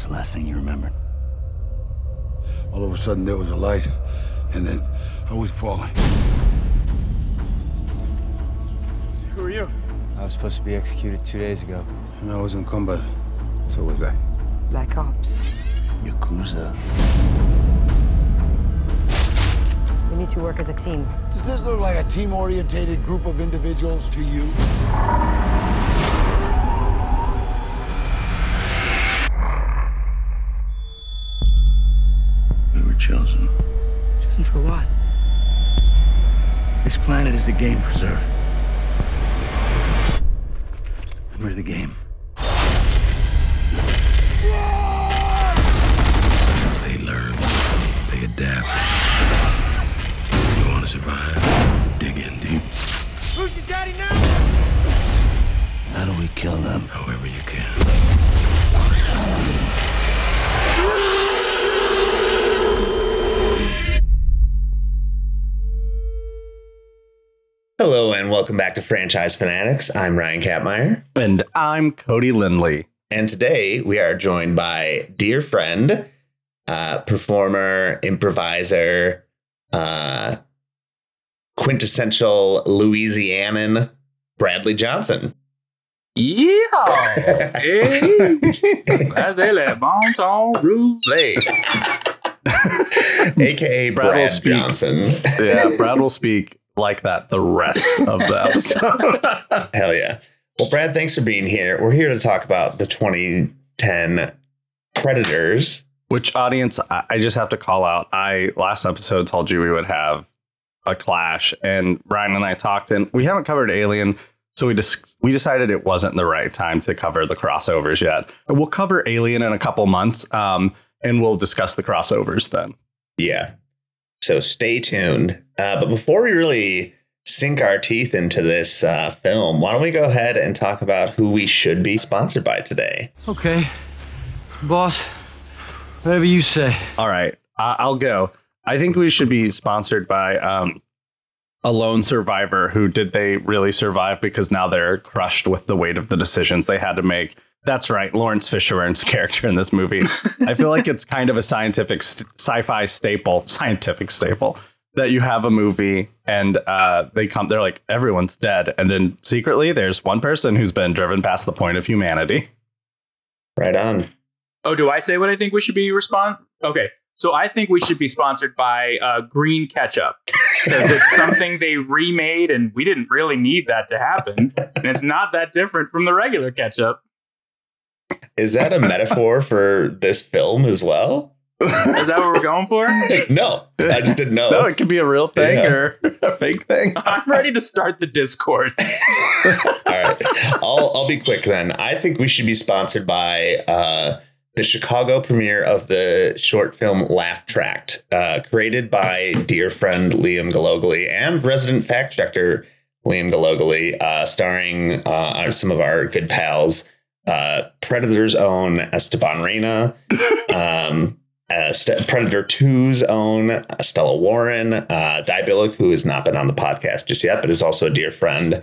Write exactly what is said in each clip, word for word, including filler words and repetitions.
What's the last thing you remembered? All of a sudden, there was a light, and then I was falling. Who are you? I was supposed to be executed two days ago. And I was in combat. So was I. Black Ops. Yakuza. We need to work as a team. Does this look like a team-orientated group of individuals to you? We were chosen. Chosen for what? This planet is a game preserve. And we're the game. They learn. They adapt. Survive. Dig in deep. Who's your daddy now? How do we kill them? However you can. Hello and welcome back to Franchise Fanatics. I'm Ryan Katmeyer. And I'm Cody Lindley. And today we are joined by dear friend, uh, performer, improviser, uh, quintessential Louisianan Bradley Johnson. Yeah. Hey. That's a bon ton roulette. A K A Brad, Brad Johnson. Yeah, Brad will speak like that the rest of the episode. Hell yeah. Well, Brad, thanks for being here. We're here to talk about the twenty ten Predators. Which, audience, I just have to call out. I last episode told you we would have a clash, and Ryan and I talked, and we haven't covered Alien, so we just we decided it wasn't the right time to cover the crossovers yet. We'll cover Alien in a couple months, um, and we'll discuss the crossovers then. Yeah, so stay tuned. Uh, but before we really sink our teeth into this uh, film, why don't we go ahead and talk about who we should be sponsored by today? Okay, boss, whatever you say. All right, I- I'll go. I think we should be sponsored by um, a lone survivor who did they really survive because now they're crushed with the weight of the decisions they had to make. That's right. Lawrence Fishburne's character in this movie. I feel like it's kind of a scientific st- sci-fi staple, scientific staple that you have a movie and uh, they come. They're like, everyone's dead. And then secretly, there's one person who's been driven past the point of humanity. Right on. Oh, do I say what I think we should be respond? OK. So I think we should be sponsored by uh, green ketchup because it's something they remade and we didn't really need that to happen. And it's not that different from the regular ketchup. Is that a metaphor for this film as well? Is that what we're going for? No, I just didn't know. No, it could be a real thing yeah. or a fake thing. I'm ready to start the discourse. All right. I'll, I'll be quick then. I think we should be sponsored by... Uh, the Chicago premiere of the short film Laugh Tract, uh, created by dear friend Liam Gologly and resident fact checker Liam Gologly, uh, starring uh, some of our good pals, uh, Predator's own Esteban Reina, um, uh, St- Predator two's own Estella Warren, uh, Di Billig, who has not been on the podcast just yet, but is also a dear friend.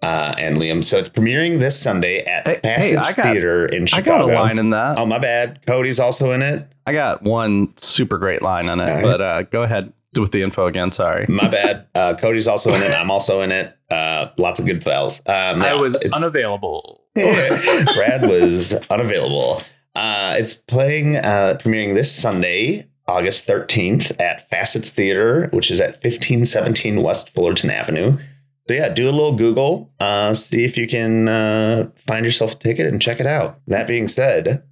Uh, and Liam. So it's premiering this Sunday at hey, Facets hey, Theater in Chicago. I got a line in that. Oh, my bad. Cody's also in it. I got one super great line in it, right. but uh, go ahead with the info again. Sorry. My bad. Uh, Cody's also in it. I'm also in it. Uh, lots of good fellas. Um, I was unavailable. Brad was unavailable. Uh, it's playing, uh, premiering this Sunday, August thirteenth at Facets Theater, which is at fifteen seventeen West Fullerton Avenue. So yeah, do a little Google, uh, see if you can uh, find yourself a ticket and check it out. That being said,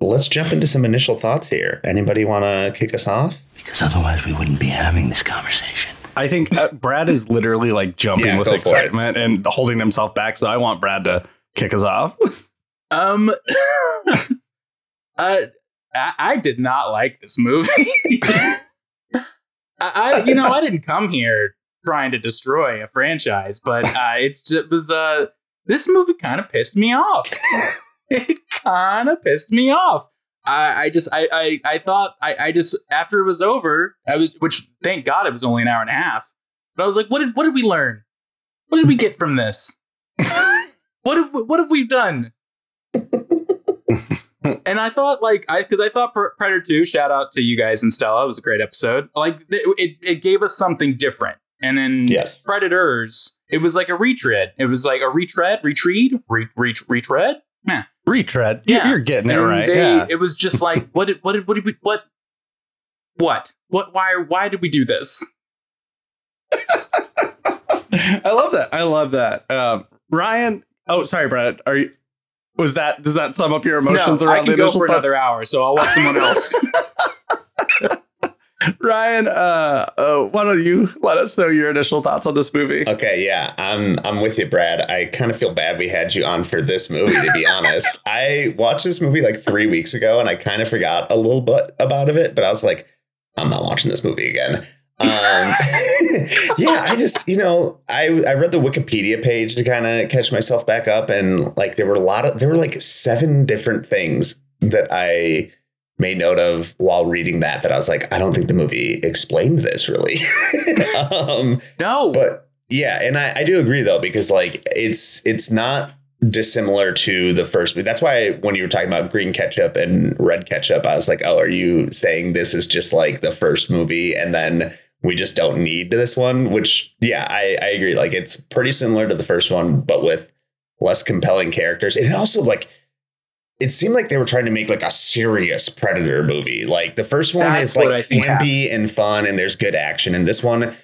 let's jump into some initial thoughts here. Anybody want to kick us off? Because otherwise we wouldn't be having this conversation. I think uh, Brad is literally like jumping yeah, with excitement and holding himself back. So I want Brad to kick us off. um, uh, I, I did not like this movie. I, I, you know, I didn't come here trying to destroy a franchise, but uh, it's just, it was uh, this movie kind of pissed me off. It kind of pissed me off. I, I just I I, I thought I, I just after it was over, I was which thank God it was only an hour and a half. But I was like, what did what did we learn? What did we get from this? What have what have we done? And I thought, like, I because I thought Predator two, shout out to you guys and Stella, it was a great episode. Like, it, it gave us something different. And then yes. Predators, it was like a retread. It was like a retread, retread, re, re, retread. Nah. Retread. Yeah. You're getting it and right. They, yeah. It was just like, what did, what did, what did we, what, what, what, why, why did we do this? I love that. I love that. Um, Ryan. Oh, sorry, Brad. Are you, was that, does that sum up your emotions no, around I can the go for thoughts? Another hour, so I'll let someone else. Ryan, uh, uh, why don't you let us know your initial thoughts on this movie? Okay, yeah, I'm I'm with you, Brad. I kind of feel bad we had you on for this movie, to be honest. I watched this movie like three weeks ago, and I kind of forgot a little bit about of it, but I was like, I'm not watching this movie again. Um, yeah, I just, you know, I I read the Wikipedia page to kind of catch myself back up, and like there were a lot of, there were like seven different things that I made note of while reading that, that I was like, I don't think the movie explained this really. um, no, but yeah. And I, I do agree though, because like, it's, it's not dissimilar to the first movie. That's why when you were talking about green ketchup and red ketchup, I was like, oh, are you saying this is just like the first movie? And then we just don't need this one, which yeah, I, I agree. Like it's pretty similar to the first one, but with less compelling characters. And also like, it seemed like they were trying to make like a serious Predator movie. Like the first one That's is like campy yeah. and fun and there's good action. And this one,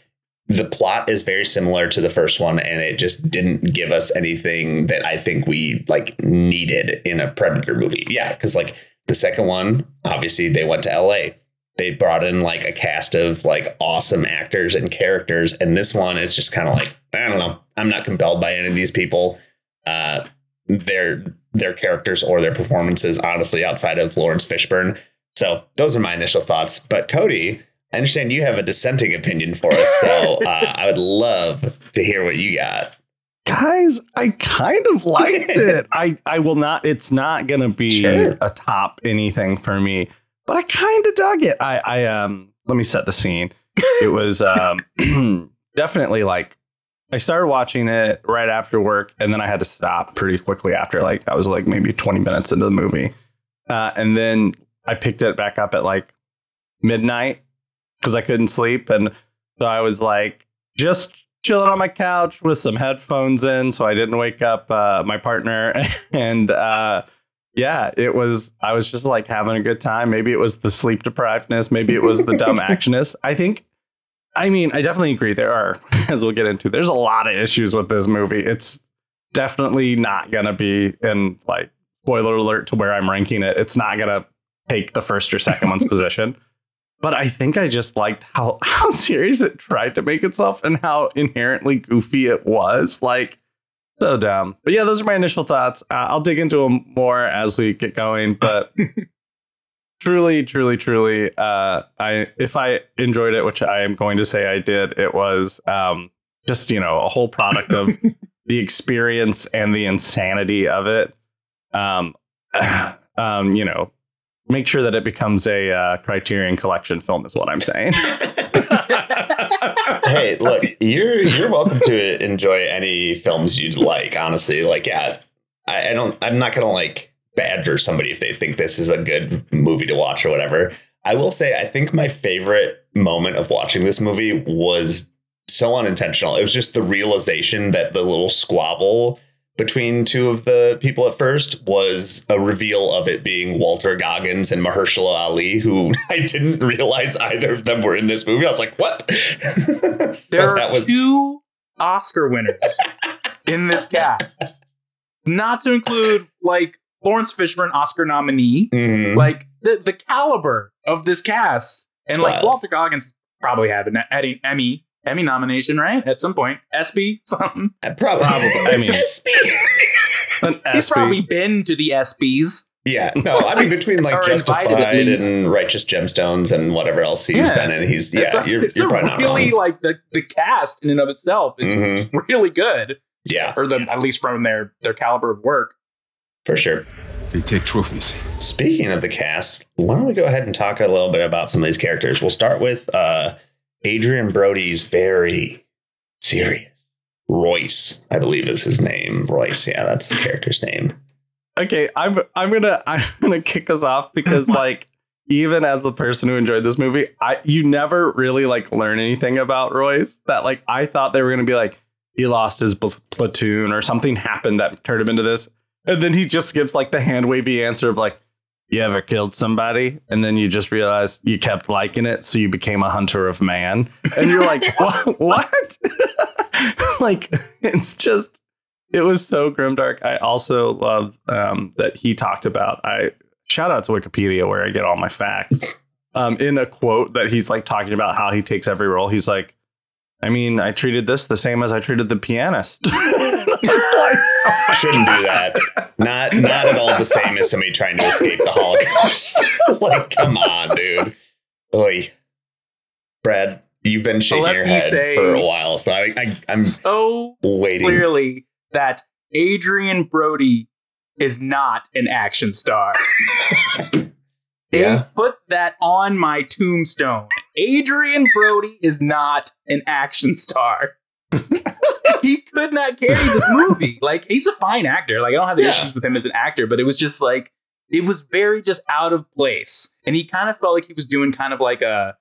the plot is very similar to the first one. And it just didn't give us anything that I think we like needed in a Predator movie. Yeah. Cause like the second one, obviously they went to L A. They brought in like a cast of like awesome actors and characters. And this one is just kind of like, I don't know. I'm not compelled by any of these people. Uh, Their their characters or their performances, honestly, outside of Lawrence Fishburne. So those are my initial thoughts. But Cody, I understand you have a dissenting opinion for us. So uh, I would love to hear what you got. Guys, I kind of liked it. I, I will not. It's not going to be sure. a top anything for me, but I kind of dug it. I, I um let me set the scene. It was um definitely like. I started watching it right after work, and then I had to stop pretty quickly after. Like I was like maybe twenty minutes into the movie, uh, and then I picked it back up at like midnight because I couldn't sleep, and so I was like just chilling on my couch with some headphones in, so I didn't wake up uh, my partner. And uh, yeah, it was. I was just like having a good time. Maybe it was the sleep deprivedness. Maybe it was the dumb actionness. I think. I mean, I definitely agree. There are, as we'll get into, there's a lot of issues with this movie. It's definitely not going to be in like spoiler alert to where I'm ranking it. It's not going to take the first or second one's position. But I think I just liked how, how serious it tried to make itself and how inherently goofy it was. Like, so dumb. But yeah, those are my initial thoughts. Uh, I'll dig into them more as we get going. But Truly, truly, truly. Uh, I if I enjoyed it, which I am going to say I did, it was um, just, you know, a whole product of the experience and the insanity of it. Um, um, you know, make sure that it becomes a uh, Criterion Collection film is what I'm saying. Hey, look, you're you're welcome to enjoy any films you'd like. Honestly, like, yeah, I, I don't I'm not going to like. badger somebody if they think this is a good movie to watch or whatever. I will say, I think my favorite moment of watching this movie was so unintentional. It was just the realization that the little squabble between two of the people at first was a reveal of it being Walter Goggins and Mahershala Ali, who I didn't realize either of them were in this movie. I was like, what? There are was... two Oscar winners in this cast. Not to include, like, Lawrence Fishburne, Oscar nominee, mm-hmm. like the, the caliber of this cast. And it's like wild. Walter Goggins probably had an Emmy Emmy nomination, right? At some point. ESPY, something. Uh, probably. I mean, ESPY. He's probably been to the ESPYs. Yeah. No, I mean, between like Justified and Righteous Gemstones and whatever else he's yeah. been in. He's, yeah, a, you're, it's you're probably not wrong. Really, like the, the cast in and of itself is mm-hmm. really good. Yeah. Or the, at least from their, their caliber of work. For sure. They take trophies. Speaking of the cast, why don't we go ahead and talk a little bit about some of these characters? We'll start with uh, Adrian Brody's very serious Royce, I believe is his name. Royce. Yeah, that's the character's name. okay, I'm I'm gonna I'm gonna kick us off because like even as the person who enjoyed this movie, I you never really like learn anything about Royce. That like I thought they were gonna be like he lost his pl- platoon or something happened that turned him into this, and then he just gives like the hand wavy answer of like, you ever killed somebody? And then you just realize you kept liking it, so you became a hunter of man. And you're like, what? what? Like, it's just, it was so grimdark. I also love um, that he talked about, I shout out to Wikipedia where I get all my facts, um, in a quote that he's like talking about how he takes every role. He's like, I mean, I treated this the same as I treated The Pianist. It's like, oh, shouldn't do that. Not not at all the same as somebody trying to escape the Holocaust. Like, come on, dude. Oy. Brad, you've been shaking Let your head say, for a while, so I, I, I'm so waiting. Clearly that Adrian Brody is not an action star. They yeah. put that on my tombstone. Adrian Brody is not an action star. He could not carry this movie. Like, he's a fine actor. Like, I don't have yeah. issues with him as an actor, but it was just like, it was very just out of place. And he kind of felt like he was doing kind of like a,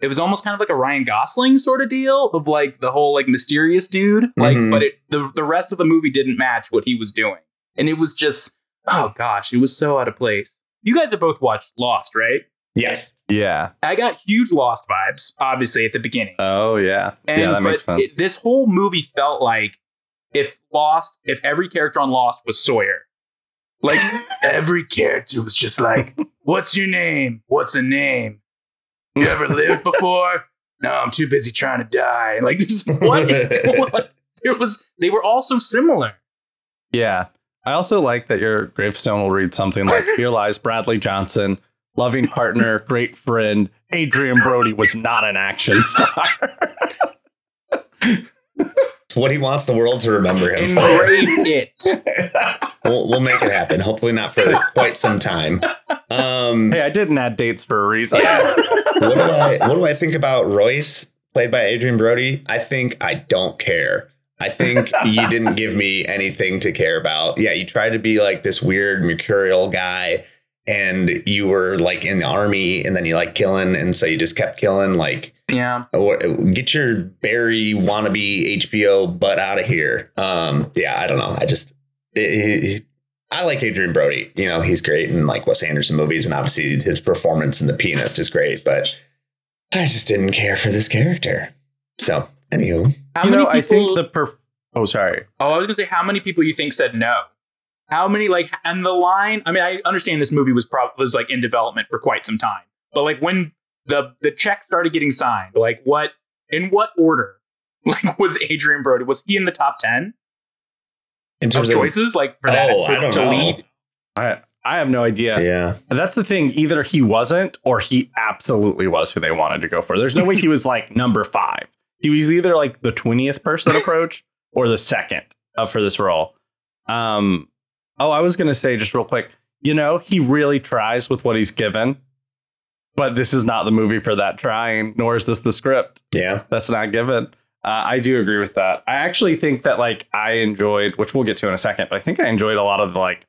it was almost kind of like a Ryan Gosling sort of deal of like the whole like mysterious dude. Like, mm-hmm. but it, the, the rest of the movie didn't match what he was doing. And it was just, oh gosh, it was so out of place. You guys have both watched Lost, right? Yes. Yeah. I got huge Lost vibes, obviously, at the beginning. Oh, yeah. And, yeah, that but makes sense. It, this whole movie felt like if Lost, if every character on Lost was Sawyer. Like, every character was just like, what's your name? What's a name? You ever lived before? No, I'm too busy trying to die. Like, just, what is going on? It was, they were all so similar. Yeah. I also like that your gravestone will read something like, here lies Bradley Johnson, loving partner, great friend. Adrian Brody was not an action star. It's what he wants the world to remember him for. It. We'll, we'll make it happen. Hopefully not for quite some time. Um, hey, I didn't add dates for a reason. what, do I, what do I think about Royce, played by Adrian Brody? I think I don't care. I think you didn't give me anything to care about. Yeah, you tried to be like this weird mercurial guy and you were like in the army and then you like killing. And so you just kept killing like, yeah, get your Barry wannabe H B O butt out of here. Um, yeah, I don't know. I just it, it, I like Adrian Brody. You know, he's great in like Wes Anderson movies. And obviously his performance in The Pianist is great. But I just didn't care for this character. So. Anywho, how you know, many people, I think the perf- oh, sorry. Oh, I was gonna say, how many people you think said no? How many like and the line? I mean, I understand this movie was probably was like in development for quite some time, but like when the the check started getting signed, like what in what order? Like, was Adrian Brody was he in the top ten in terms of choices? Like for that oh, to, I don't to know. lead? I I have no idea. Yeah, that's the thing. Either he wasn't, or he absolutely was who they wanted to go for. There's no way he was like number five. He was either like the twentieth person approach or the second uh, for this role. Um, oh, I was going to say just real quick, you know, he really tries with what he's given, but this is not the movie for that trying, nor is this the script. Yeah, that's not given. Uh, I do agree with that. I actually think that like I enjoyed, which we'll get to in a second, but I think I enjoyed a lot of the like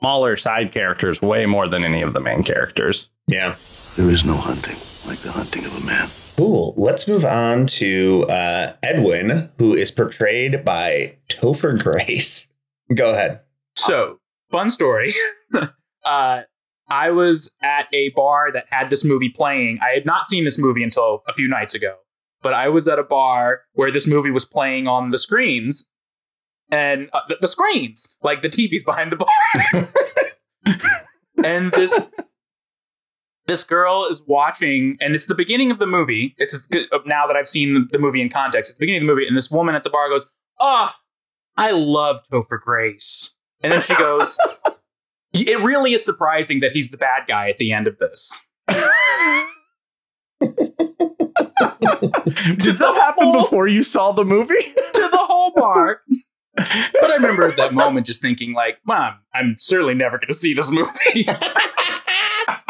smaller side characters way more than any of the main characters. Yeah, there is no hunting like the hunting of a man. Cool. Let's move on to uh, Edwin, who is portrayed by Topher Grace. Go ahead. So, fun story. uh, I was at a bar that had this movie playing. I had not seen this movie until a few nights ago, but I was at a bar where this movie was playing on the screens and uh, the, the screens, like the T Vs behind the bar. And this... This girl is watching, and it's the beginning of the movie. It's a, now that I've seen the movie in context, it's the beginning of the movie, and this woman at the bar goes, oh, I love Topher Grace. And then she goes, it really is surprising that he's the bad guy at the end of this. Did that happen whole, before you saw the movie? To the whole bar. But I remember at that moment just thinking, like, Mom, I'm certainly never going to see this movie.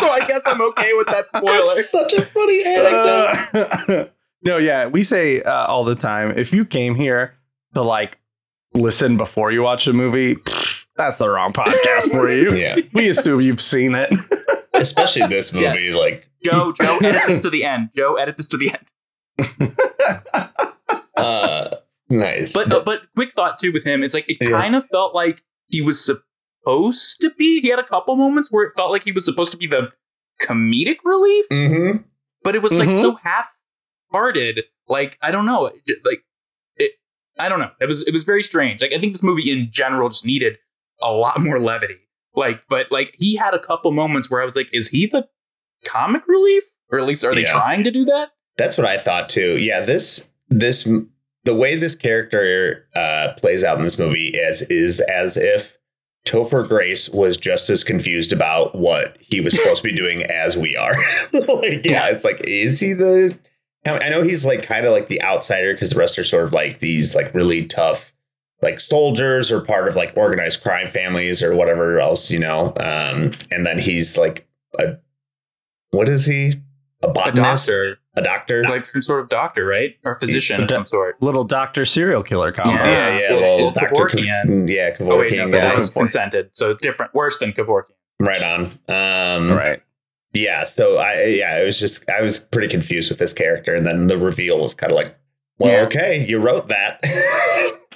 So I guess I'm okay with that spoiler. That's such a funny anecdote. Uh, no, yeah, we say uh, all the time, if you came here to like listen before you watch a movie, pff, that's the wrong podcast for you. Yeah. We assume you've seen it. Especially this movie. Yeah. Like, Joe, Joe, edit this to the end. Joe, edit this to the end. uh, nice. But, but, but quick thought, too, with him. It's like it yeah. kind of felt like he was supposed to be. He had a couple moments where it felt like he was supposed to be the comedic relief. Mm-hmm. But it was mm-hmm. like so half-hearted. Like, I don't know. Like, it, I don't know. It was it was very strange. Like, I think this movie in general just needed a lot more levity. Like, but like he had a couple moments where I was like, is he the comic relief? Or at least are they yeah. trying to do that? That's what I thought, too. Yeah, this this the way this character uh, plays out in this movie is, is as if Topher Grace was just as confused about what he was supposed to be doing as we are. Like, yeah, it's like, is he the... I know he's like kind of like the outsider because the rest are sort of like these like really tough like soldiers or part of like organized crime families or whatever else, you know. Um, and then he's like, a what is he? A botanist? A doctor. A doctor? Like some sort of doctor, right? Or physician of some do- sort. Little doctor serial killer combo. Yeah, yeah. yeah little, little Doctor Kevorkian. K- yeah, Kevorkian. Oh, wait, no, that was consented. So different, worse than Kevorkian. Right on. Um, right. Yeah. So I, yeah, it was just, I was pretty confused with this character. And then the reveal was kind of like, well, yeah. okay, you wrote that.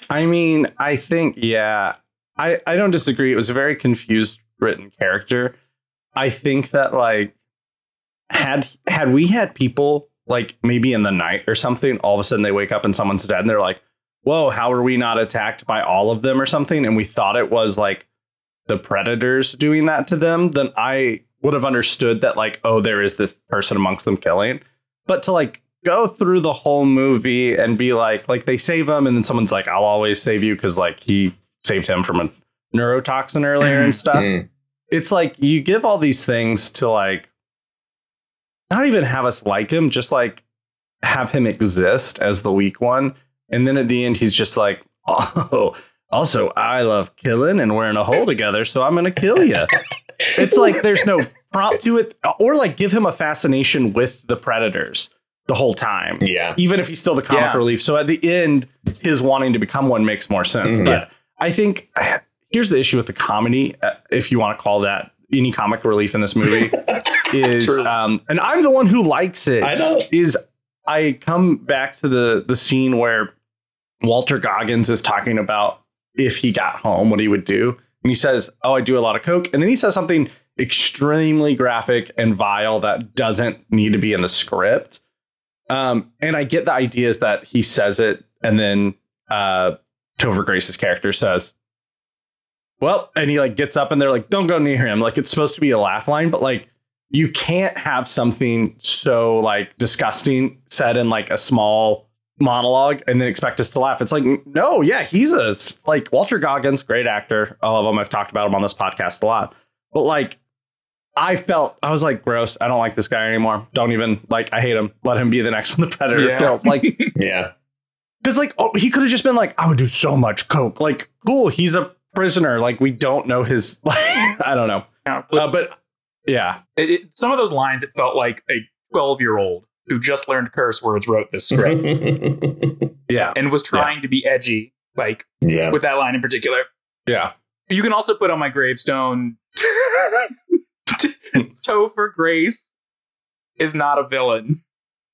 I mean, I think, yeah, I, I don't disagree. It was a very confused written character. I think that like, had, had we had people like maybe in the night or something, all of a sudden they wake up and someone's dead and they're like, whoa, how are we not attacked by all of them or something? And we thought it was like the predators doing that to them. Then I would have understood that, like, oh, there is this person amongst them killing. But to like go through the whole movie and be like, like they save him. And then someone's like, I'll always save you because like he saved him from a neurotoxin earlier and stuff. It's like you give all these things to like not even have us like him, just like have him exist as the weak one. And then at the end, he's just like, oh, also, I love killing and we're in a hole together, so I'm going to kill you. It's like there's no prop to it, or like give him a fascination with the predators the whole time. Yeah. Even if he's still the comic yeah. relief. So at the end, his wanting to become one makes more sense. Mm-hmm. But I think here's the issue with the comedy, uh, if you want to call that any comic relief in this movie is, um, and I'm the one who likes it. I know. Is I come back to the, the scene where Walter Goggins is talking about if he got home, what he would do. And he says, oh, I do a lot of coke. And then he says something extremely graphic and vile that doesn't need to be in the script. Um, and I get the ideas that he says it. And then uh, Topher Grace's character says, well, and he like gets up and they're like, don't go near him. Like, it's supposed to be a laugh line, but like you can't have something so like disgusting said in like a small monologue and then expect us to laugh. It's like, no, yeah, he's a like Walter Goggins, great actor. I love him. I've talked about him on this podcast a lot, but like I felt I was like, gross. I don't like this guy anymore. Don't even like I hate him. Let him be the next one the predator yeah. kills. Like, yeah, because like oh, he could have just been like, I would do so much coke. Like, cool. He's a prisoner. Like, we don't know his. Like, I don't know. Yeah, but, uh, but yeah, it, it, some of those lines, it felt like a twelve year old who just learned curse words wrote this script. yeah. And was trying yeah. to be edgy, like yeah. with that line in particular. Yeah. You can also put on my gravestone, Topher Grace is not a villain.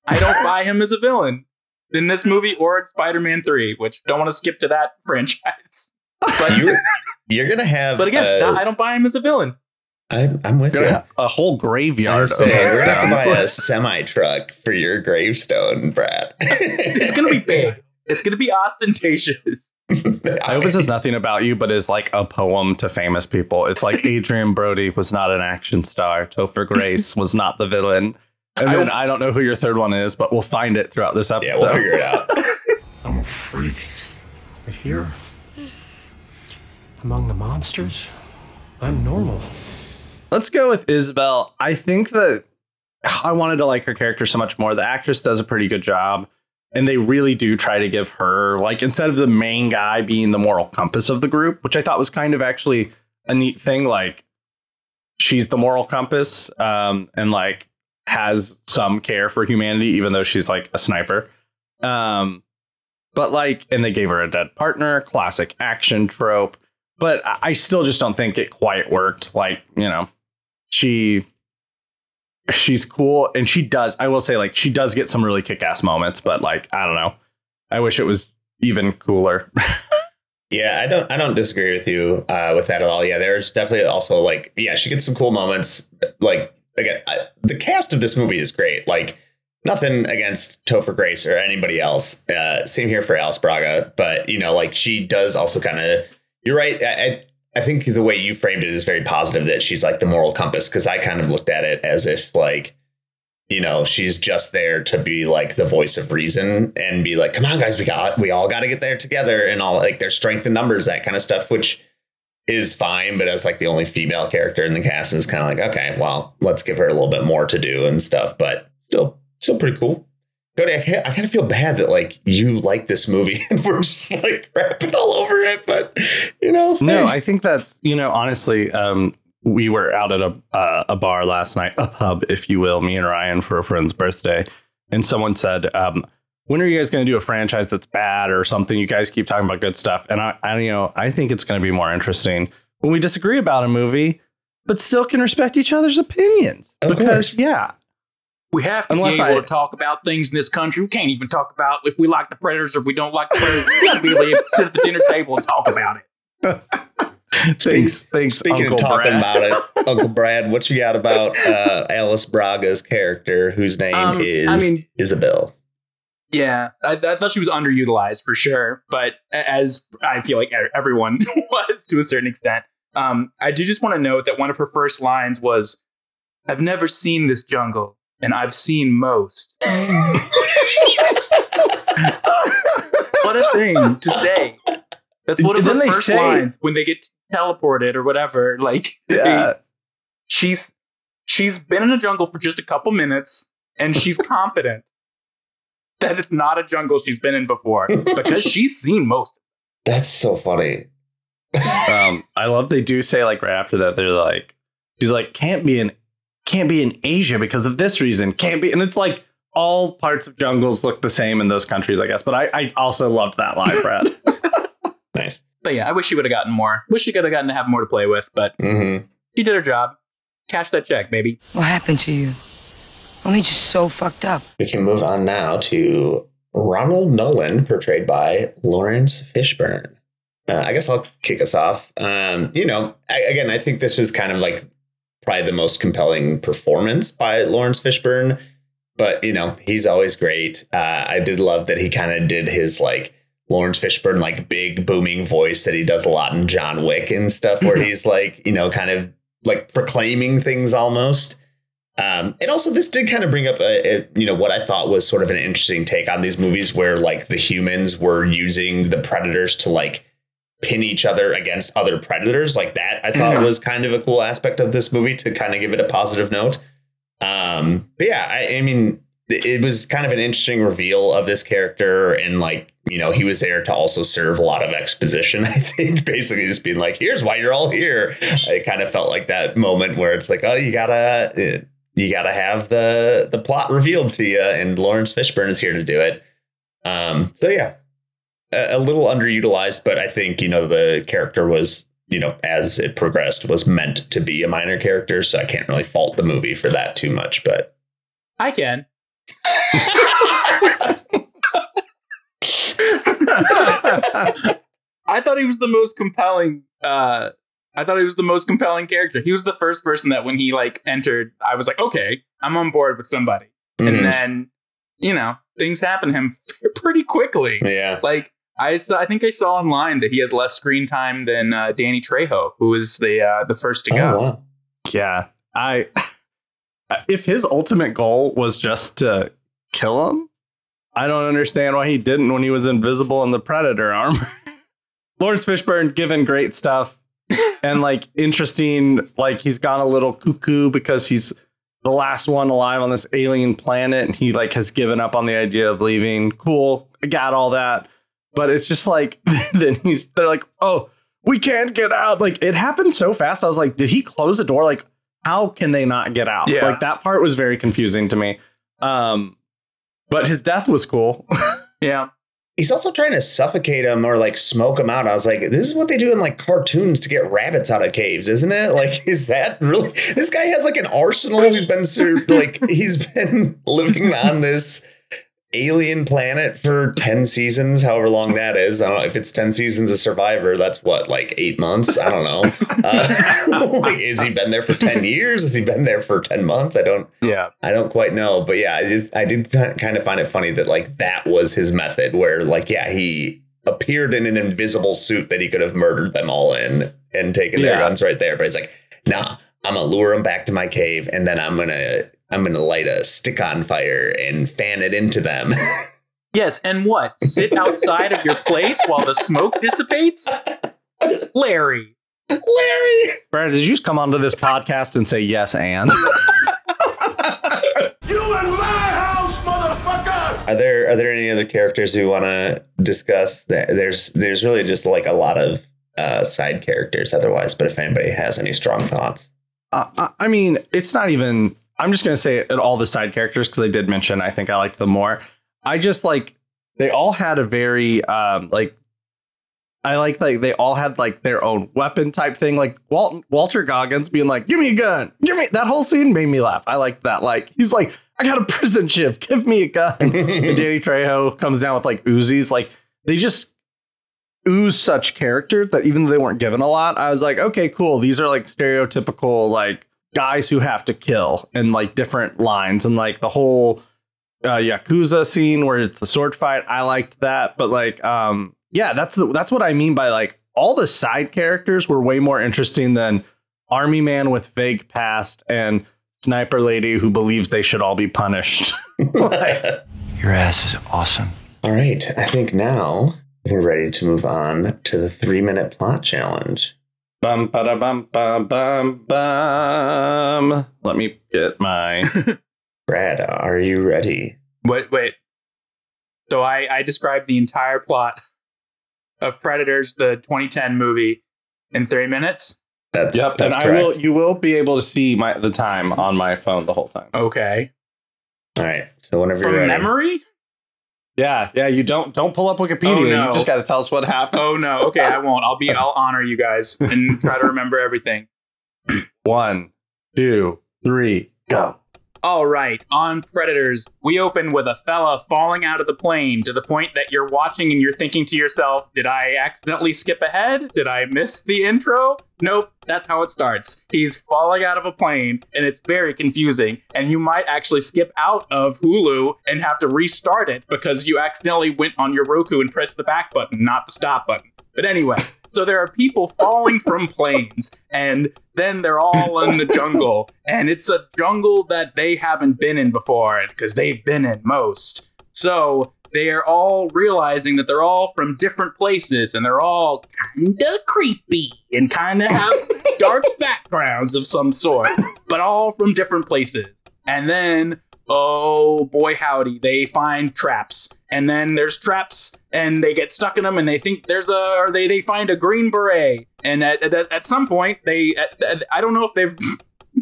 I don't buy him as a villain in this movie or in Spider-Man three, which don't want to skip to that franchise. But you're, you're going to have... But again, uh, I don't buy him as a villain. I'm, I'm with you. A whole graveyard. We're going to have to buy a semi truck for your gravestone, Brad. It's going to be big. It's going to be ostentatious. I hope this is nothing about you, but is like a poem to famous people. It's like Adrian Brody was not an action star. Topher Grace was not the villain. And I, then I don't know who your third one is, but we'll find it throughout this episode. Yeah, we'll figure it out. I'm a freak. But here, among the monsters, I'm normal. Let's go with Isabel. I think that I wanted to like her character so much more. The actress does a pretty good job, and they really do try to give her like instead of the main guy being the moral compass of the group, which I thought was kind of actually a neat thing. Like she's the moral compass um, and like has some care for humanity, even though she's like a sniper. Um, but like and they gave her a dead partner. Classic action trope. But I still just don't think it quite worked. Like, you know, she she's cool and she does. I will say, like, she does get some really kick-ass moments, but like, I don't know. I wish it was even cooler. Yeah, I don't I don't disagree with you uh, with that at all. Yeah, there's definitely also like, yeah, she gets some cool moments. Like, again, I, the cast of this movie is great. Like, nothing against Topher Grace or anybody else. Uh, same here for Alice Braga. But, you know, like she does also kind of. You're right. I I think the way you framed it is very positive that she's like the moral compass, because I kind of looked at it as if like, you know, she's just there to be like the voice of reason and be like, come on, guys, we got we all got to get there together and all like their strength in numbers, that kind of stuff, which is fine. But as like the only female character in the cast is kind of like, OK, well, let's give her a little bit more to do and stuff. But still, still pretty cool. Cody, I, I kind of feel bad that like you like this movie and we're just like rapping all over it. But, you know, no, I think that's, you know, honestly, um, we were out at a uh, a bar last night, a pub, if you will, me and Ryan for a friend's birthday. And someone said, um, when are you guys going to do a franchise that's bad or something? You guys keep talking about good stuff. And I, I you know, I think it's going to be more interesting when we disagree about a movie, but still can respect each other's opinions. Of because, course. Yeah. We have to Unless be able I, to talk about things in this country. We can't even talk about if we like the Predators or if we don't like the Predators. We gotta be able to sit at the dinner table and talk about it. thanks, thanks, Speaking Uncle of talking Brad. About it, Uncle Brad, what you got about uh, Alice Braga's character, whose name um, is I mean, Isabel? Yeah, I, I thought she was underutilized for sure, but as I feel like everyone was to a certain extent, um, I do just want to note that one of her first lines was, "I've never seen this jungle. And I've seen most." What a thing to say. That's one of the first say, lines when they get teleported or whatever. Like, yeah. they, she's she's been in a jungle for just a couple minutes, and she's confident that it's not a jungle she's been in before because she's seen most. That's so funny. um, I love they do say like right after that they're like, she's like, can't be an. Can't be in Asia because of this reason. Can't be. And it's like all parts of jungles look the same in those countries, I guess. But I, I also loved that line, Brad. Nice. But yeah, I wish she would have gotten more. Wish she could have gotten to have more to play with. But mm-hmm. She did her job. Cash that check, baby. What happened to you? I mean, just so fucked up. We can move on now to Ronald Nolan, portrayed by Lawrence Fishburne. Uh, I guess I'll kick us off. Um, you know, I, again, I think this was kind of like probably the most compelling performance by Lawrence Fishburne, but you know, he's always great. Uh, I did love that he kind of did his like Lawrence Fishburne, like big booming voice that he does a lot in John Wick and stuff where he's like, you know, kind of like proclaiming things almost. Um, and also this did kind of bring up a, a, you know, what I thought was sort of an interesting take on these movies where like the humans were using the predators to like pin each other against other predators. Like that, I thought, mm-hmm. was kind of a cool aspect of this movie to kind of give it a positive note. Um, but yeah, I, I mean, it was kind of an interesting reveal of this character. And like, you know, he was there to also serve a lot of exposition, I think, basically just being like, here's why you're all here. It kind of felt like that moment where it's like, oh, you gotta, you gotta have the, the plot revealed to you. And Lawrence Fishburne is here to do it. Um, so yeah. A little underutilized, but I think, you know, the character was, you know, as it progressed, was meant to be a minor character. So I can't really fault the movie for that too much, but I can. I thought he was the most compelling. Uh, I thought he was the most compelling character. He was the first person that when he like entered, I was like, OK, I'm on board with somebody. Mm-hmm. And then, you know, things happen to him pretty quickly. Yeah, like. I, I think I saw online that he has less screen time than uh, Danny Trejo, who is the uh, the first to go. Oh, wow. Yeah, I if his ultimate goal was just to kill him, I don't understand why he didn't when he was invisible in the Predator armor. Lawrence Fishburne, given great stuff and like interesting, like he's gone a little cuckoo because he's the last one alive on this alien planet and he like has given up on the idea of leaving. Cool, I got all that. But it's just like, then he's, they're like, oh, we can't get out. Like, it happened so fast. I was like, did he close the door? Like, how can they not get out? Yeah. Like, that part was very confusing to me. Um, but his death was cool. Yeah. he's also trying to suffocate them or like smoke them out. I was like, this is what they do in like cartoons to get rabbits out of caves, isn't it? Like, is that really? This guy has like an arsenal. He's been like he's been living on this alien planet for ten seasons, however long that is. I don't know if it's ten seasons of Survivor. That's what, like eight months? I don't know. Uh, like, has he been there for ten years? Has he been there for ten months? I don't. Yeah, I don't quite know. But yeah, I did, I did kind of find it funny that like that was his method where like, yeah, he appeared in an invisible suit that he could have murdered them all in and taken yeah. their guns right there. But he's like, nah, I'm going to lure them back to my cave and then I'm going to I'm going to light a stick on fire and fan it into them. Yes. And what? Sit outside of your place while the smoke dissipates? Larry. Larry. Brad, did you just come onto this podcast and say yes and? You in my house, motherfucker! Are there are there any other characters you want to discuss? There's, there's really just like a lot of uh, side characters otherwise. But if anybody has any strong thoughts. Uh, I mean, it's not even... I'm just going to say all the side characters because I did mention I think I liked them more. I just like they all had a very um, like I like like they all had like their own weapon type thing, like Walt, Walter Goggins being like, give me a gun. Give me that whole scene made me laugh. I liked that. Like he's like, I got a prison ship. Give me a gun. And Danny Trejo comes down with like Uzis. Like they just ooze such character that even though they weren't given a lot, I was like, OK, cool. These are like stereotypical like guys who have to kill and like different lines and like the whole uh, Yakuza scene where it's the sword fight. I liked that. But like, um, yeah, that's the, that's what I mean by like all the side characters were way more interesting than Army Man with vague past and Sniper Lady who believes they should all be punished. Like, your ass is awesome. All right. I think now we're ready to move on to the three minute plot challenge. Bum, ba, bum, bum, bum, bum. Let me get my... Brad, are you ready? Wait, wait. So I, I described the entire plot of Predators, the twenty ten movie, in three minutes? That's, yep, that's and correct. I will, you will be able to see my the time on my phone the whole time. Okay. All right, so whenever From you're ready. From memory? Yeah, yeah, you don't don't pull up Wikipedia. Oh, no. You just got to tell us what happened. Oh, no. OK, I won't. I'll be I'll honor you guys and try to remember everything. One, two, three, go. All right. On Predators, we open with a fella falling out of the plane to the point that you're watching and you're thinking to yourself, did I accidentally skip ahead? Did I miss the intro? Nope. That's how it starts. He's falling out of a plane and it's very confusing. And you might actually skip out of Hulu and have to restart it because you accidentally went on your Roku and pressed the back button, not the stop button. But anyway, so there are people falling from planes and then they're all in the jungle and it's a jungle that they haven't been in before because they've been in most. So they are all realizing that they're all from different places and they're all kind of creepy and kind of have dark backgrounds of some sort, but all from different places. And then, oh boy, howdy, they find traps and then there's traps and they get stuck in them and they think there's a, or they, they find a green beret. And at, at, at some point they, at, at, I don't know if they've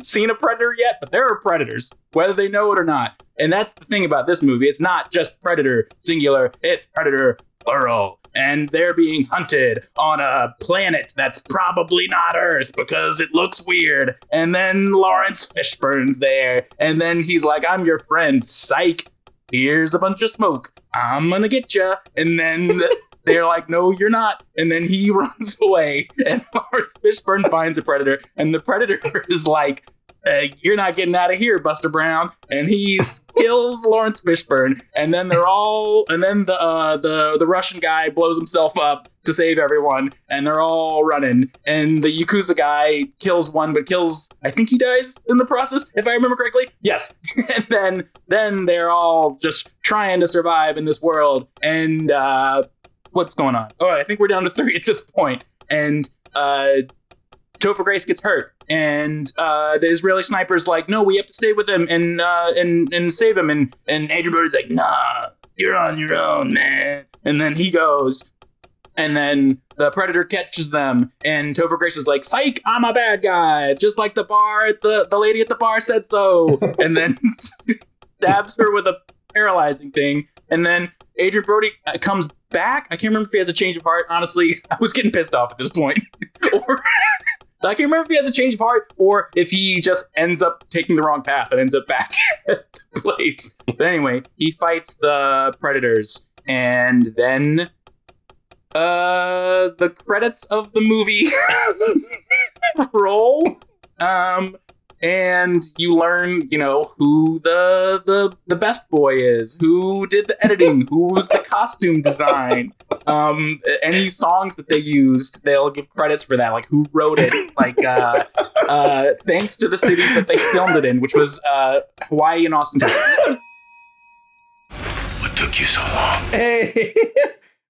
seen a predator yet, but there are predators, whether they know it or not. And that's the thing about this movie. It's not just predator singular, it's predator plural. And they're being hunted on a planet that's probably not Earth because it looks weird. And then Lawrence Fishburne's there. And then he's like, I'm your friend, psych. Here's a bunch of smoke. I'm gonna get ya. And then they're like, no, you're not. And then he runs away. And Lawrence Fishburne finds a predator. And the predator is like, Uh, you're not getting out of here, Buster Brown. And he kills Lawrence Fishburne. And then they're all, and then the uh, the the Russian guy blows himself up to save everyone. And they're all running. And the Yakuza guy kills one, but kills, I think he dies in the process, if I remember correctly. Yes. And then, then they're all just trying to survive in this world. And uh, what's going on? All right, I think we're down to three at this point. And uh, Topher Grace gets hurt. And uh, the Israeli sniper's like, no, we have to stay with him and uh, and and save him. And and Adrian Brody's like, nah, you're on your own, man. And then he goes, and then the predator catches them. And Topher Grace is like, psych, I'm a bad guy, just like the bar at the the lady at the bar said so. And then stabs her with a paralyzing thing. And then Adrian Brody comes back. I can't remember if he has a change of heart. Honestly, I was getting pissed off at this point. Or I can't remember if he has a change of heart or if he just ends up taking the wrong path and ends up back at the place. But anyway, he fights the Predators. And then uh, the credits of the movie roll. Um... And you learn, you know, who the the the best boy is, who did the editing, who's the costume design, um, any songs that they used, they'll give credits for that, like who wrote it, like uh, uh, thanks to the cities that they filmed it in, which was uh, Hawaii and Austin, Texas. What took you so long? Hey.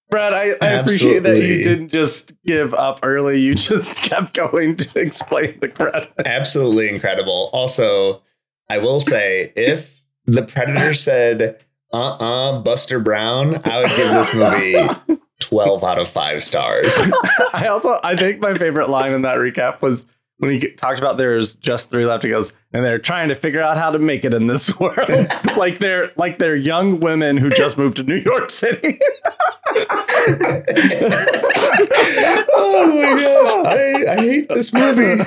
Brad, I, I appreciate that you didn't just give up early. You just kept going to explain the credits. Absolutely incredible. Also, I will say, if the Predator said, uh-uh, Buster Brown, I would give this movie twelve out of five stars. I also, I think my favorite line in that recap was when he talked about there's just three left, he goes, and they're trying to figure out how to make it in this world. Like they're like they're young women who just moved to New York City. Oh my gosh, I, I hate this movie.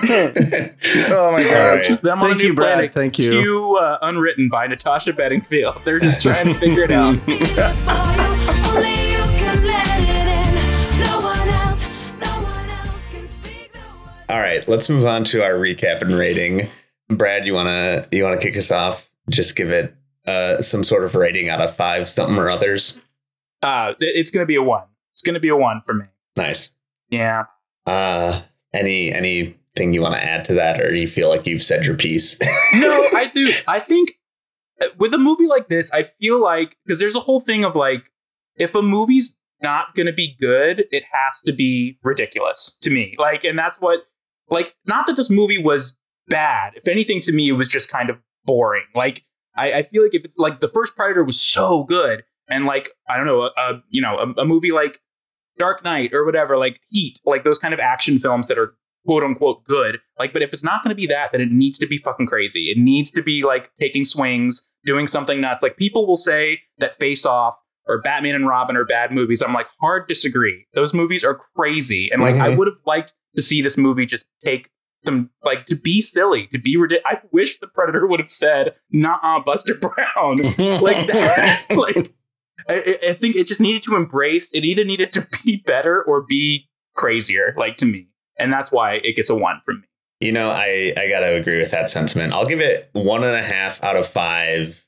Oh my god. Just them Thank on a you, Brad. Planet. Thank you. Q, uh, unwritten by Natasha Bedingfield. They're just trying to figure it out. All right, let's move on to our recap and rating. Brad, you wanna you wanna kick us off? Just give it uh, some sort of rating out of five, something or others. Uh, it's gonna be a one. It's gonna be a one for me. Nice. Yeah. Uh, any anything you want to add to that, or you feel like you've said your piece? No, I do. I think with a movie like this, I feel like because there's a whole thing of like, if a movie's not gonna be good, it has to be ridiculous to me. Like, and that's what. Like, not that this movie was bad. If anything, to me, it was just kind of boring. Like, I, I feel like if it's like the first Predator was so good, and like, I don't know, a, a you know, a, a movie like Dark Knight or whatever, like Heat, like those kind of action films that are quote unquote good. Like, but if it's not going to be that, then it needs to be fucking crazy. It needs to be like taking swings, doing something nuts. Like people will say that Face Off or Batman and Robin are bad movies. I'm like, hard disagree. Those movies are crazy. And like, mm-hmm. I would have liked to see this movie just take some, like, to be silly, to be ridiculous. I wish the Predator would have said, nah, Buster Brown. Like, that, like I, I think it just needed to embrace, it either needed to be better or be crazier, like, to me. And that's why it gets a one from me. You know, I, I got to agree with that sentiment. I'll give it one and a half out of five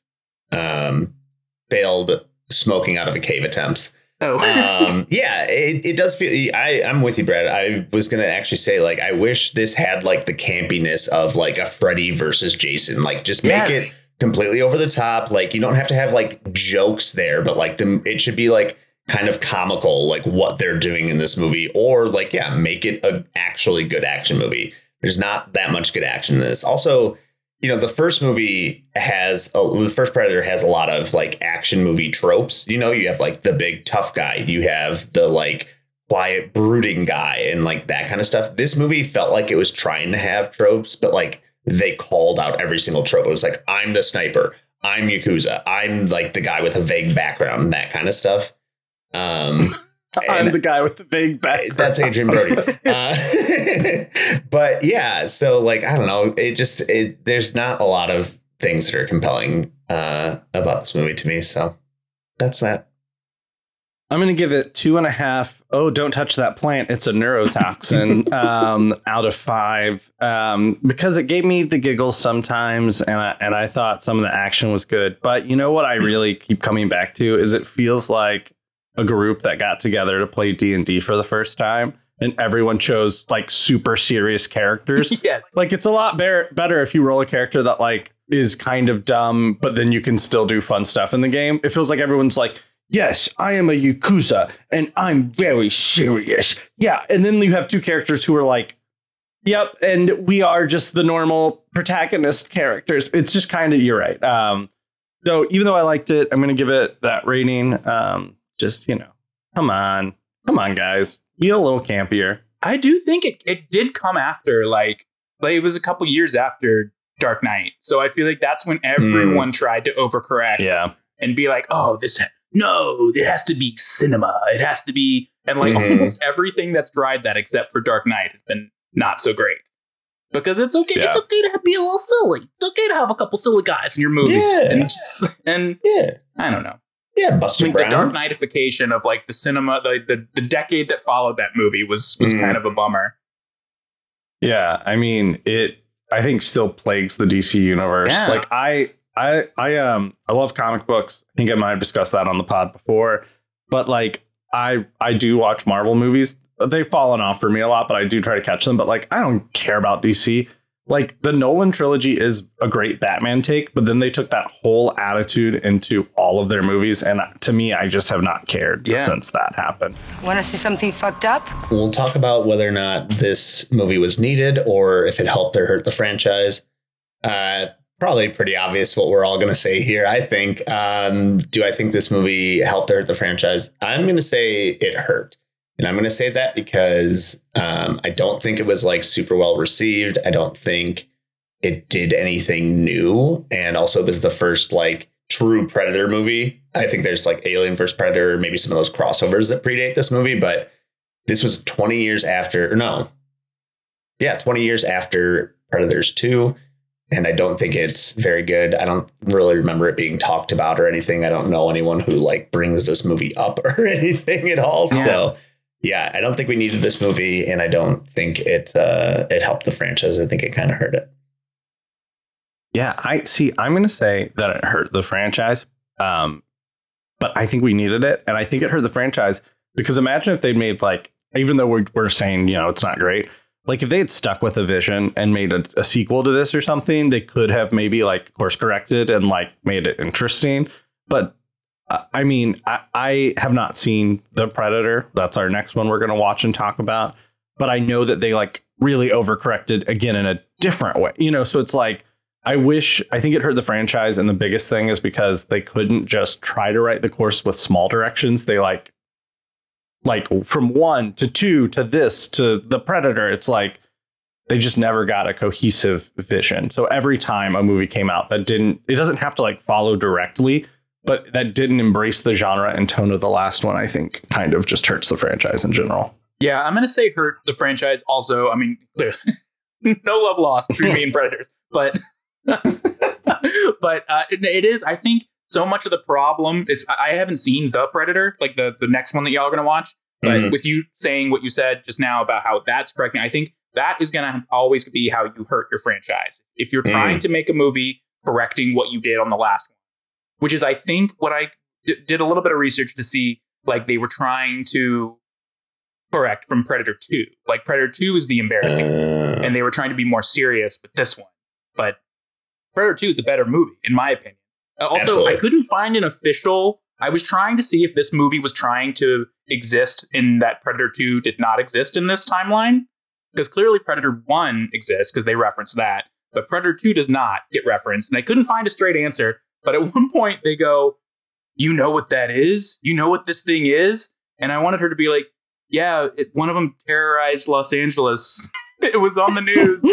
um, failed smoking out of a cave attempts. Oh. um, yeah, it, it does feel I, I'm with you, Brad. I was going to actually say, like, I wish this had like the campiness of like a Freddy versus Jason, like just make yes. it completely over the top. Like you don't have to have like jokes there, but like the, it should be like kind of comical, like what they're doing in this movie or like, yeah, make it an actually good action movie. There's not that much good action in this. Also, you know, the first movie has a, the first Predator has a lot of like action movie tropes. You know, you have like the big tough guy, you have the like quiet brooding guy and like that kind of stuff. This movie felt like it was trying to have tropes, but like they called out every single trope. It was like, I'm the sniper, I'm Yakuza, I'm like the guy with a vague background, that kind of stuff. Um, I'm the guy with the big back. That's Adrian Brody. Uh, but yeah, so like, I don't know. It just, it, there's not a lot of things that are compelling uh, about this movie to me. So that's that. I'm going to give it two and a half. Oh, don't touch that plant. It's a neurotoxin um, out of five um, because it gave me the giggles sometimes. And I, and I thought some of the action was good. But you know what I really keep coming back to is it feels like a group that got together to play D and D for the first time, and everyone chose like super serious characters. Yes. Like it's a lot be- better if you roll a character that like is kind of dumb, but then you can still do fun stuff in the game. It feels like everyone's like, yes, I am a Yakuza and I'm very serious. Yeah. And then you have two characters who are like, yep. And we are just the normal protagonist characters. It's just kind of, you're right. Um, so even though I liked it, I'm going to give it that rating. Um, Just, you know, come on. Come on, guys. Be a little campier. I do think it, it did come after, like, like, it was a couple years after Dark Knight. So I feel like that's when everyone mm. tried to overcorrect yeah. and be like, oh, this no, it has to be cinema. It has to be, and like mm-hmm. almost everything that's tried that except for Dark Knight has been not so great. Because it's okay, yeah. it's okay to be a little silly. It's okay to have a couple silly guys in your movie. Yeah. And, just, and yeah. I don't know. Yeah, Buster I think Brown. The Dark Knightification of like the cinema, the, the, the decade that followed that movie was was mm. kind of a bummer. Yeah, I mean, it I think still plagues the D C universe. Yeah. Like I I I um I love comic books. I think I might have discussed that on the pod before, but like I I do watch Marvel movies. They've fallen off for me a lot, but I do try to catch them. But like, I don't care about D C. Like the Nolan trilogy is a great Batman take, but then they took that whole attitude into all of their movies. And to me, I just have not cared yeah. since that happened. Want to see something fucked up? We'll talk about whether or not this movie was needed or if it helped or hurt the franchise. Uh, probably pretty obvious what we're all going to say here. I think, um, do I think this movie helped or hurt the franchise? I'm going to say it hurt. And I'm going to say that because um, I don't think it was like super well received. I don't think it did anything new. And also it was the first like true Predator movie. I think there's like Alien versus. Predator, maybe some of those crossovers that predate this movie. But this was twenty years after. Or no. Yeah, twenty years after Predators two. And I don't think it's very good. I don't really remember it being talked about or anything. I don't know anyone who like brings this movie up or anything at all still. Yeah. Yeah, I don't think we needed this movie, and I don't think it uh, it helped the franchise. I think it kind of hurt it. Yeah, I see. I'm going to say that it hurt the franchise, um, but I think we needed it, and I think it hurt the franchise because imagine if they'd made like, even though we're we're saying you know it's not great, like if they had stuck with a vision and made a, a sequel to this or something, they could have maybe like course corrected and like made it interesting, but. I mean, I, I have not seen The Predator. That's our next one we're going to watch and talk about. But I know that they like really overcorrected again in a different way, you know, so it's like I wish I think it hurt the franchise. And the biggest thing is because they couldn't just try to write the course with small directions. They like like from one to two to this to The Predator. It's like they just never got a cohesive vision. So every time a movie came out that didn't it doesn't have to like follow directly. But that didn't embrace the genre and tone of the last one, I think, kind of just hurts the franchise in general. Yeah, I'm going to say hurt the franchise also. I mean, no love lost between me and Predators. But but uh, it is, I think, so much of the problem is I haven't seen The Predator, like the, the next one that y'all are going to watch. But mm-hmm. with you saying what you said just now about how that's pregnant, I think that is going to always be how you hurt your franchise. If you're trying mm. to make a movie correcting what you did on the last one. Which is, I think, what I d- did a little bit of research to see, like, they were trying to correct from Predator two. Like, Predator two is the embarrassing uh, one, and they were trying to be more serious with this one. But Predator two is a better movie, in my opinion. Also, absolutely. I couldn't find an official... I was trying to see if this movie was trying to exist in that Predator two did not exist in this timeline. Because clearly Predator one exists, because they reference that. But Predator two does not get referenced, and I couldn't find a straight answer. But at one point they go, you know what that is? You know what this thing is? And I wanted her to be like, yeah, it, one of them terrorized Los Angeles. It was on the news.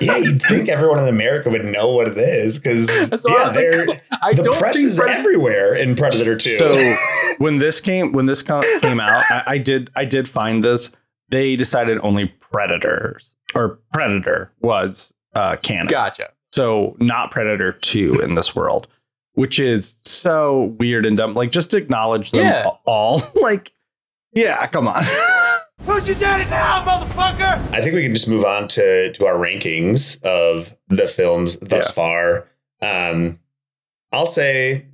Yeah, you'd think everyone in America would know what it is because so yeah, like, I the don't press think is Predator- everywhere in Predator two. So when this came when this came out, I, I did I did find this. They decided only Predators or Predator was uh, canon. Gotcha. So not Predator two in this world, which is so weird and dumb. Like, just acknowledge them yeah. all. Like, yeah, come on. Who's your daddy now, motherfucker? I think we can just move on to, to our rankings of the films thus yeah. far. Um, I'll say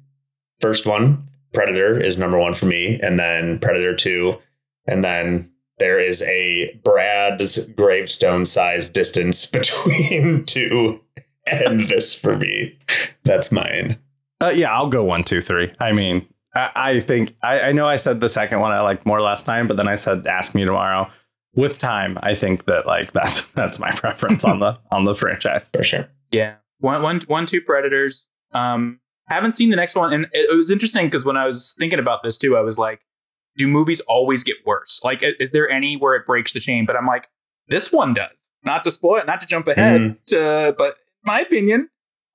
first one, Predator is number one for me, and then Predator two, and then... There is a Brad's gravestone size distance between two and this for me. That's mine. Uh, yeah, I'll go one, two, three. I mean, I, I think I, I know I said the second one I liked more last time, but then I said, ask me tomorrow with time. I think that like that's that's my preference on the on the franchise. For sure. Yeah. One, one, one, two Predators. Um, haven't seen the next one. And it, it was interesting because when I was thinking about this, too, I was like, do movies always get worse? Like, is there any where it breaks the chain? But I'm like, this one does. Not to spoil it, not to jump ahead. Mm. To, but in my opinion,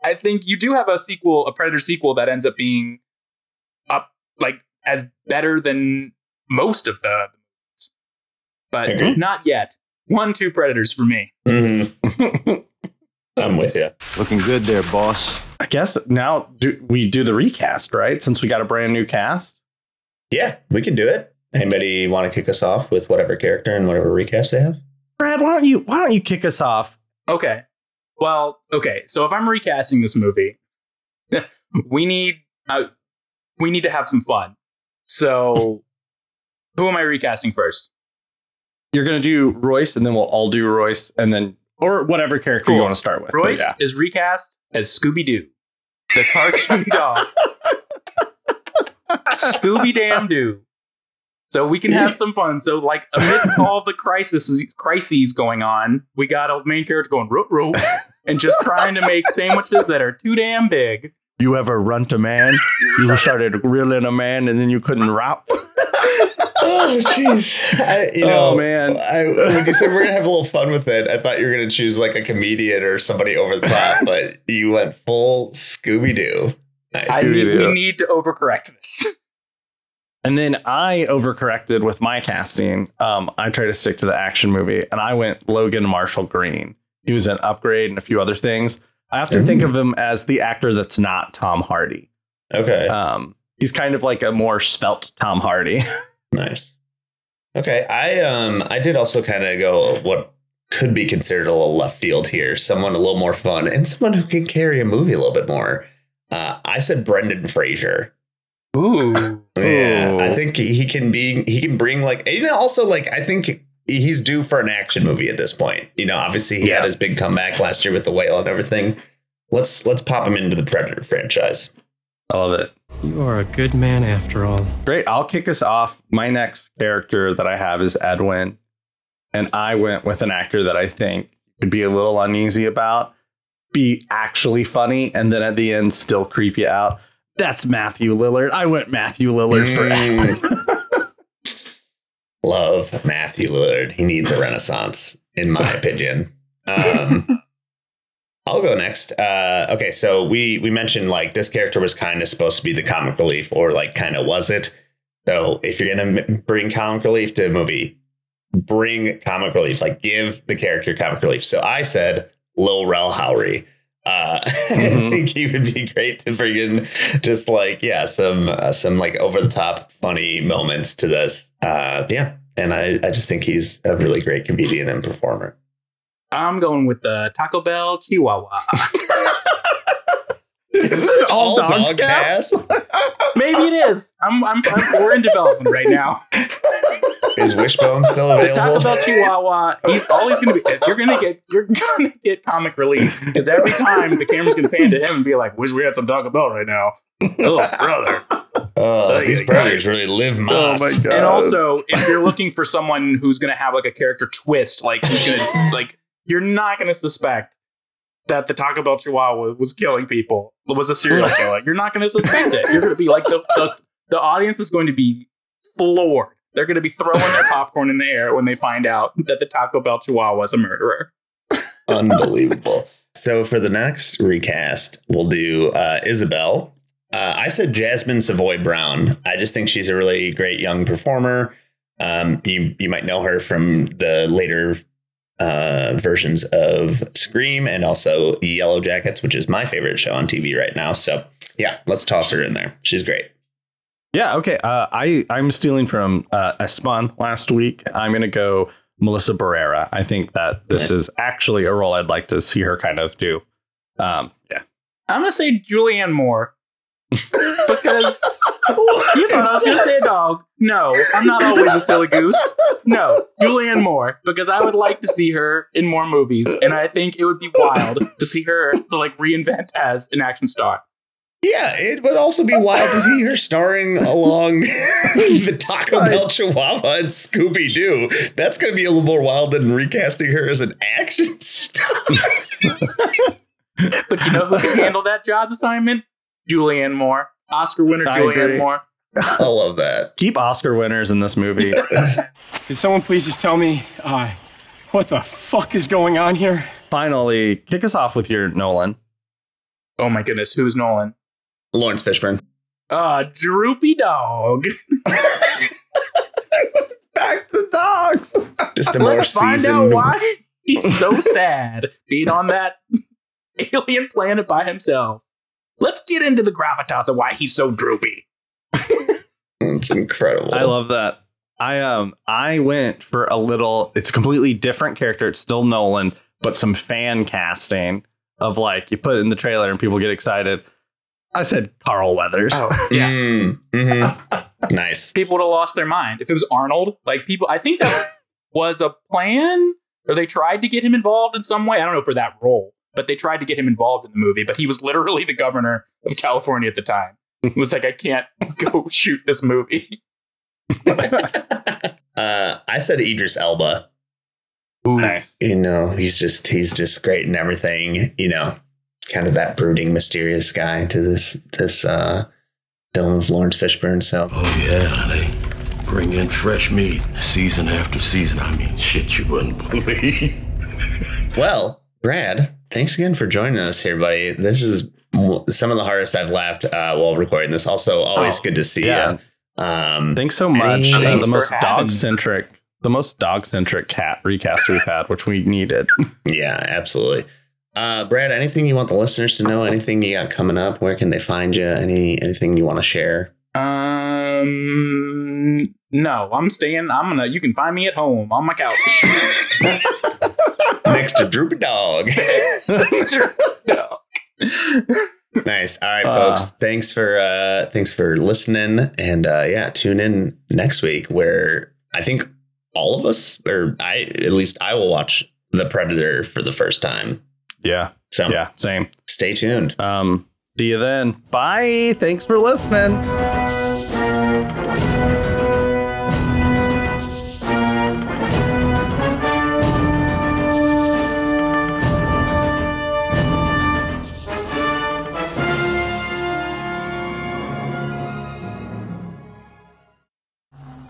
I think you do have a sequel, a Predator sequel that ends up being up like as better than most of the movies, but mm-hmm. not yet. One, two Predators for me. Mm-hmm. I'm with you. Looking good there, boss. I guess now do we do the recast, right? Since we got a brand new cast. Yeah, we can do it. Anybody want to kick us off with whatever character and whatever recast they have? Brad, why don't you why don't you kick us off? Okay. Well, okay. So if I'm recasting this movie, we need uh, we need to have some fun. So who am I recasting first? You're going to do Royce, and then we'll all do Royce, and then or whatever character cool. you want to start with. Royce yeah. is recast as Scooby-Doo, the cartoon dog. Scooby damn do. So we can have some fun. So like amidst all the crises, crises going on, we got a main character going roop roop and just trying to make sandwiches that are too damn big. You ever runt a man? You started grilling a man and then you couldn't route. Oh jeez! You know, oh, man. I, like you said, we're gonna have a little fun with it. I thought you were gonna choose like a comedian or somebody over the top, but you went full Scooby Doo. Nice. I need, we need to overcorrect this. And then I overcorrected with my casting. Um, I try to stick to the action movie, and I went Logan Marshall Green. He was an Upgrade and a few other things. I have to mm-hmm. think of him as the actor that's not Tom Hardy. Okay. Um, he's kind of like a more svelte Tom Hardy. Nice. Okay. I um I did also kind of go what could be considered a little left field here. Someone a little more fun and someone who can carry a movie a little bit more. Uh, I said Brendan Fraser. Ooh. Yeah. Ooh. I think he can be he can bring like you know also like I think he's due for an action movie at this point. You know, obviously he yeah. had his big comeback last year with The Whale and everything. Let's let's pop him into the Predator franchise. I love it. You are a good man after all. Great. I'll kick us off. My next character that I have is Edwin. And I went with an actor that I think could be a little uneasy about, be actually funny, and then at the end still creep you out. That's Matthew Lillard. I went Matthew Lillard mm. for Edwin. Love Matthew Lillard. He needs a renaissance, in my opinion. Um I'll go next. Uh, OK, so we we mentioned like this character was kind of supposed to be the comic relief or like kind of was it. So if you're going to bring comic relief to a movie, bring comic relief, like give the character comic relief. So I said Lil Rel Howery. Uh, mm-hmm. I think he would be great to bring in just like, yeah, some uh, some like over the top funny moments to this. Uh, yeah. And I, I just think he's a really great comedian and performer. I'm going with the Taco Bell Chihuahua. Is this an all, all dog, dog cast? Maybe it is. I'm, I'm, I'm we're in development right now. Is Wishbone still available? The Taco Bell Chihuahua. He's always going to be. You're going to get. You're going to get comic relief because every time the camera's going to pan to him and be like, "Wish we had some Taco Bell right now." Oh, brother. Oh, these predators really live moss. Oh my god. And also, if you're looking for someone who's going to have like a character twist, like who's going to like. You're not going to suspect that the Taco Bell Chihuahua was killing people. It was a serial killer. You're not going to suspect it. You're going to be like, the, the the audience is going to be floored. They're going to be throwing their popcorn in the air when they find out that the Taco Bell Chihuahua is a murderer. Unbelievable. So for the next recast, we'll do uh, Isabel. Uh, I said Jasmine Savoy Brown. I just think she's a really great young performer. Um, you, you might know her from the later uh versions of Scream and also Yellow Jackets, which is my favorite show on T V right now. So yeah, let's toss her in there. She's great. Yeah, okay. Uh I, I'm stealing from uh Esteban last week. I'm gonna go Melissa Barrera. I think that this yes. is actually a role I'd like to see her kind of do. Um yeah. I'm gonna say Julianne Moore. Because you know, I was gonna say a dog. No, I'm not always a silly goose. No, Julianne Moore, because I would like to see her in more movies, and I think it would be wild to see her to like reinvent as an action star. Yeah, it would also be wild to see her starring along the Taco Bell Chihuahua and Scooby-Doo. That's gonna be a little more wild than recasting her as an action star. But you know who can handle that job assignment? Julianne Moore, Oscar winner I Julianne agree. Moore. I love that. Keep Oscar winners in this movie. Can someone please just tell me uh, what the fuck is going on here? Finally, kick us off with your Nolan. Oh my goodness, who's Nolan? Lawrence Fishburne. Uh, droopy dog. Back to dogs. Just a more Let's find seasoned... out why he's so sad being on that alien planet by himself. Let's get into the gravitas of why he's so droopy. It's incredible. I love that. I um I went for a little. It's a completely different character. It's still Nolan, but some fan casting of like you put it in the trailer and people get excited. I said Carl Weathers. Oh, yeah. Mm, mm-hmm. Nice. People would have lost their mind if it was Arnold. Like people, I think that was a plan, or they tried to get him involved in some way. I don't know for that role, but they tried to get him involved in the movie. But he was literally the governor of California at the time. It was like, I can't go shoot this movie. uh, I said Idris Elba. Ooh, nice. You know, he's just he's just great in everything. You know. Kind of that brooding, mysterious guy to this this uh, film of Lawrence Fishburne. So, oh yeah, honey, bring in fresh meat, season after season. I mean, shit, you wouldn't believe. Well, Brad, thanks again for joining us here, buddy. This is some of the hardest I've laughed uh, while recording this. Also, always oh, good to see yeah. you. Um, thanks so much. Thanks uh, the most dog centric, the most dog centric cat recast we've had, which we needed. Yeah, absolutely. Uh, Brad, anything you want the listeners to know? Anything you got coming up? Where can they find you? Any anything you want to share? Um, no, I'm staying. I'm gonna. You can find me at home on my couch next to Droopy Dog. Dog. Nice. All right, uh, folks. Thanks for uh, thanks for listening, and uh, yeah, tune in next week where I think all of us, or I at least, I will watch The Predator for the first time. Yeah. So yeah, same. Stay tuned. Um, see you then. Bye. Thanks for listening.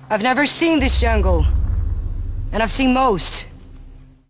I've never seen this jungle, and I've seen most.